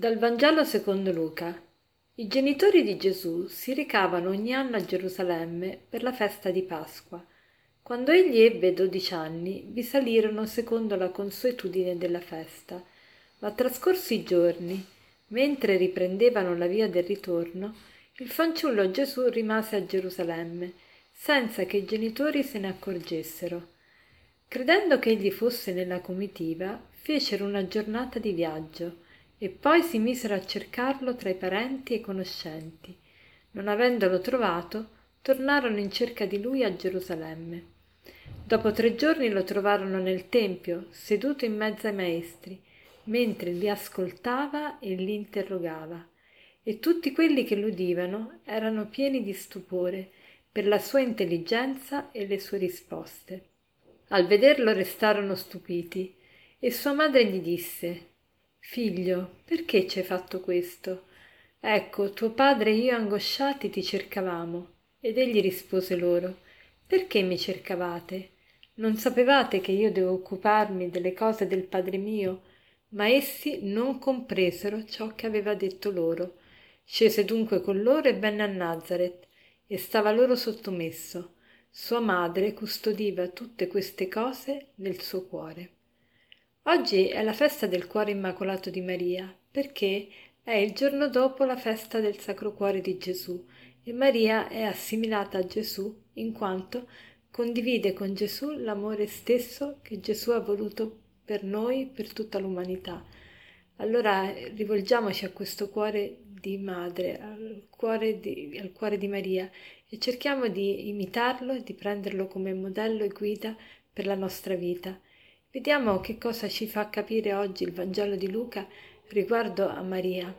Dal Vangelo secondo Luca. I genitori di Gesù si recavano ogni anno a Gerusalemme per la festa di Pasqua. Quando egli ebbe 12 anni, vi salirono secondo la consuetudine della festa. Ma trascorsi i giorni, mentre riprendevano la via del ritorno, il fanciullo Gesù rimase a Gerusalemme, senza che i genitori se ne accorgessero. Credendo che egli fosse nella comitiva, fecero una giornata di viaggio, e poi si misero a cercarlo tra i parenti e i conoscenti. Non avendolo trovato, tornarono in cerca di lui a Gerusalemme. Dopo 3 giorni lo trovarono nel tempio, seduto in mezzo ai maestri, mentre li ascoltava e li interrogava. E tutti quelli che l'udivano erano pieni di stupore per la sua intelligenza e le sue risposte. Al vederlo restarono stupiti, e sua madre gli disse: «Figlio, perché ci hai fatto questo? Ecco, tuo padre e io angosciati ti cercavamo». Ed egli rispose loro: «Perché mi cercavate? Non sapevate che io devo occuparmi delle cose del padre mio?» Ma essi non compresero ciò che aveva detto loro. Scese dunque con loro e venne a Nazaret, e stava loro sottomesso. Sua madre custodiva tutte queste cose nel suo cuore. Oggi è la festa del Cuore Immacolato di Maria, perché è il giorno dopo la festa del Sacro Cuore di Gesù, e Maria è assimilata a Gesù in quanto condivide con Gesù l'amore stesso che Gesù ha voluto per noi, per tutta l'umanità. Allora rivolgiamoci a questo cuore di madre, al cuore di Maria, e cerchiamo di imitarlo e di prenderlo come modello e guida per la nostra vita. Vediamo che cosa ci fa capire oggi il Vangelo di Luca riguardo a Maria.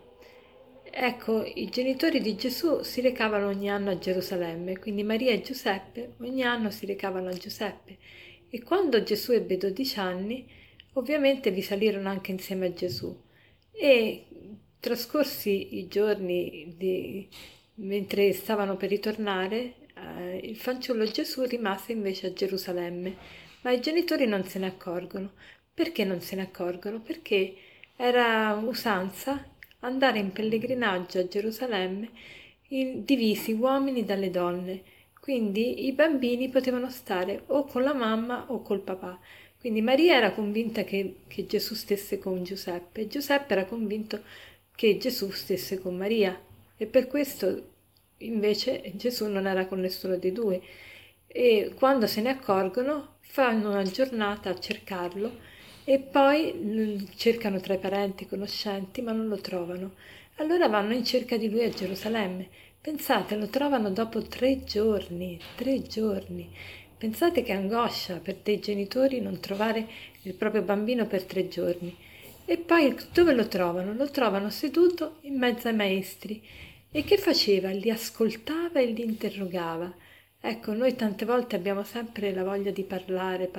Ecco, i genitori di Gesù si recavano ogni anno a Gerusalemme, quindi Maria e Giuseppe ogni anno si recavano a Giuseppe. E quando Gesù ebbe 12 anni, ovviamente vi salirono anche insieme a Gesù. E trascorsi i giorni mentre stavano per ritornare, il fanciullo Gesù rimase invece a Gerusalemme. Ma i genitori non se ne accorgono. Perché non se ne accorgono? Perché era usanza andare in pellegrinaggio a Gerusalemme divisi uomini dalle donne, quindi i bambini potevano stare o con la mamma o col papà. Quindi Maria era convinta che Gesù stesse con Giuseppe, Giuseppe era convinto che Gesù stesse con Maria, e per questo invece Gesù non era con nessuno dei due. E quando se ne accorgono fanno una giornata a cercarlo, e poi cercano tra i parenti, conoscenti, ma non lo trovano. Allora vanno in cerca di lui a Gerusalemme. Pensate, lo trovano dopo 3 giorni. Pensate che angoscia per dei genitori non trovare il proprio bambino per 3 giorni. E poi dove lo trovano? Lo trovano seduto in mezzo ai maestri. E che faceva? Li ascoltava e li interrogava. Ecco, noi tante volte abbiamo sempre la voglia di parlare,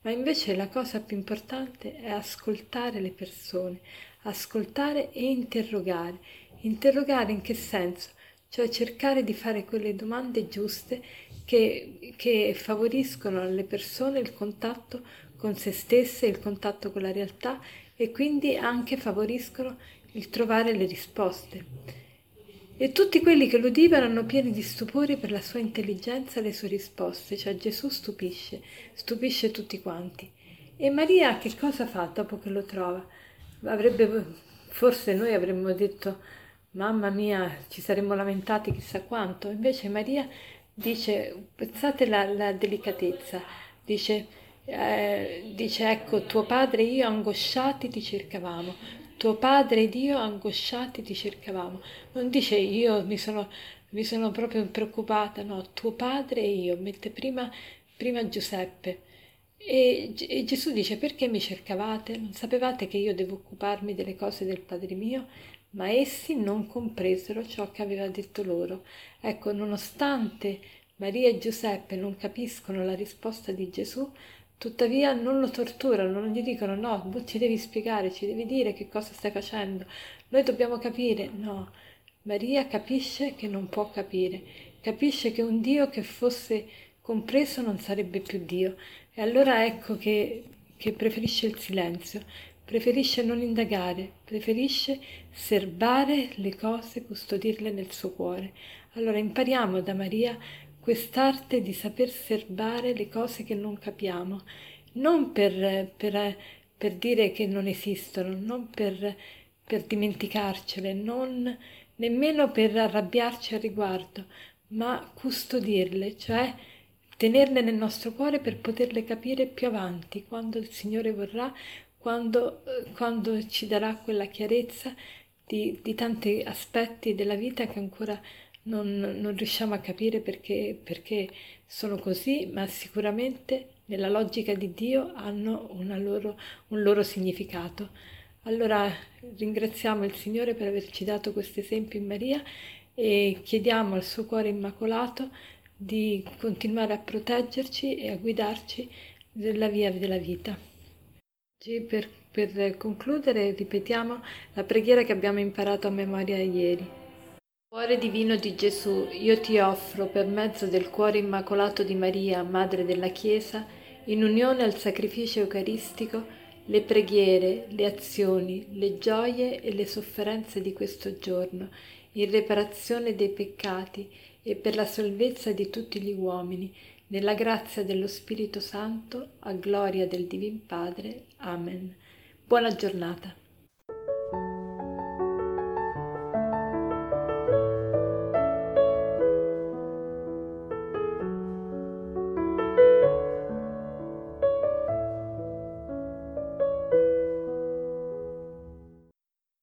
ma invece la cosa più importante è ascoltare le persone, ascoltare e interrogare. Interrogare in che senso? Cioè cercare di fare quelle domande giuste che favoriscono alle persone il contatto con se stesse, il contatto con la realtà, e quindi anche favoriscono il trovare le risposte. E tutti quelli che lo udivano erano pieni di stupore per la sua intelligenza e le sue risposte. Cioè Gesù stupisce tutti quanti. E Maria che cosa fa dopo che lo trova? Forse noi avremmo detto: mamma mia, ci saremmo lamentati chissà quanto. Invece Maria dice, pensate la delicatezza, dice: ecco, tuo padre e io angosciati ti cercavamo. Tuo padre ed io angosciati ti cercavamo. Non dice io mi sono proprio preoccupata, no, tuo padre e io, mette prima Giuseppe. E Gesù dice: perché mi cercavate? Non sapevate che io devo occuparmi delle cose del padre mio? Ma essi non compresero ciò che aveva detto loro. Ecco, nonostante Maria e Giuseppe non capiscono la risposta di Gesù, tuttavia non lo torturano, non gli dicono: no, ci devi spiegare, ci devi dire che cosa stai facendo, noi dobbiamo capire. No, Maria capisce che non può capire, capisce che un Dio che fosse compreso non sarebbe più Dio. E allora ecco che preferisce il silenzio, Preferisce non indagare, preferisce serbare le cose, custodirle nel suo cuore. Allora impariamo da Maria quest'arte di saper serbare le cose che non capiamo, non per dire che non esistono, non per dimenticarcele, non nemmeno per arrabbiarci al riguardo, ma custodirle, cioè tenerle nel nostro cuore per poterle capire più avanti, quando il Signore vorrà, quando ci darà quella chiarezza di tanti aspetti della vita che ancora non riusciamo a capire perché sono così, ma sicuramente nella logica di Dio hanno un loro significato. Allora ringraziamo il Signore per averci dato questo esempio in Maria e chiediamo al suo cuore immacolato di continuare a proteggerci e a guidarci nella via della vita. Per concludere ripetiamo la preghiera che abbiamo imparato a memoria ieri. Cuore divino di Gesù, io ti offro per mezzo del cuore immacolato di Maria, Madre della Chiesa, in unione al sacrificio eucaristico, le preghiere, le azioni, le gioie e le sofferenze di questo giorno, in reparazione dei peccati e per la salvezza di tutti gli uomini, nella grazia dello Spirito Santo, a gloria del Divin Padre. Amen. Buona giornata.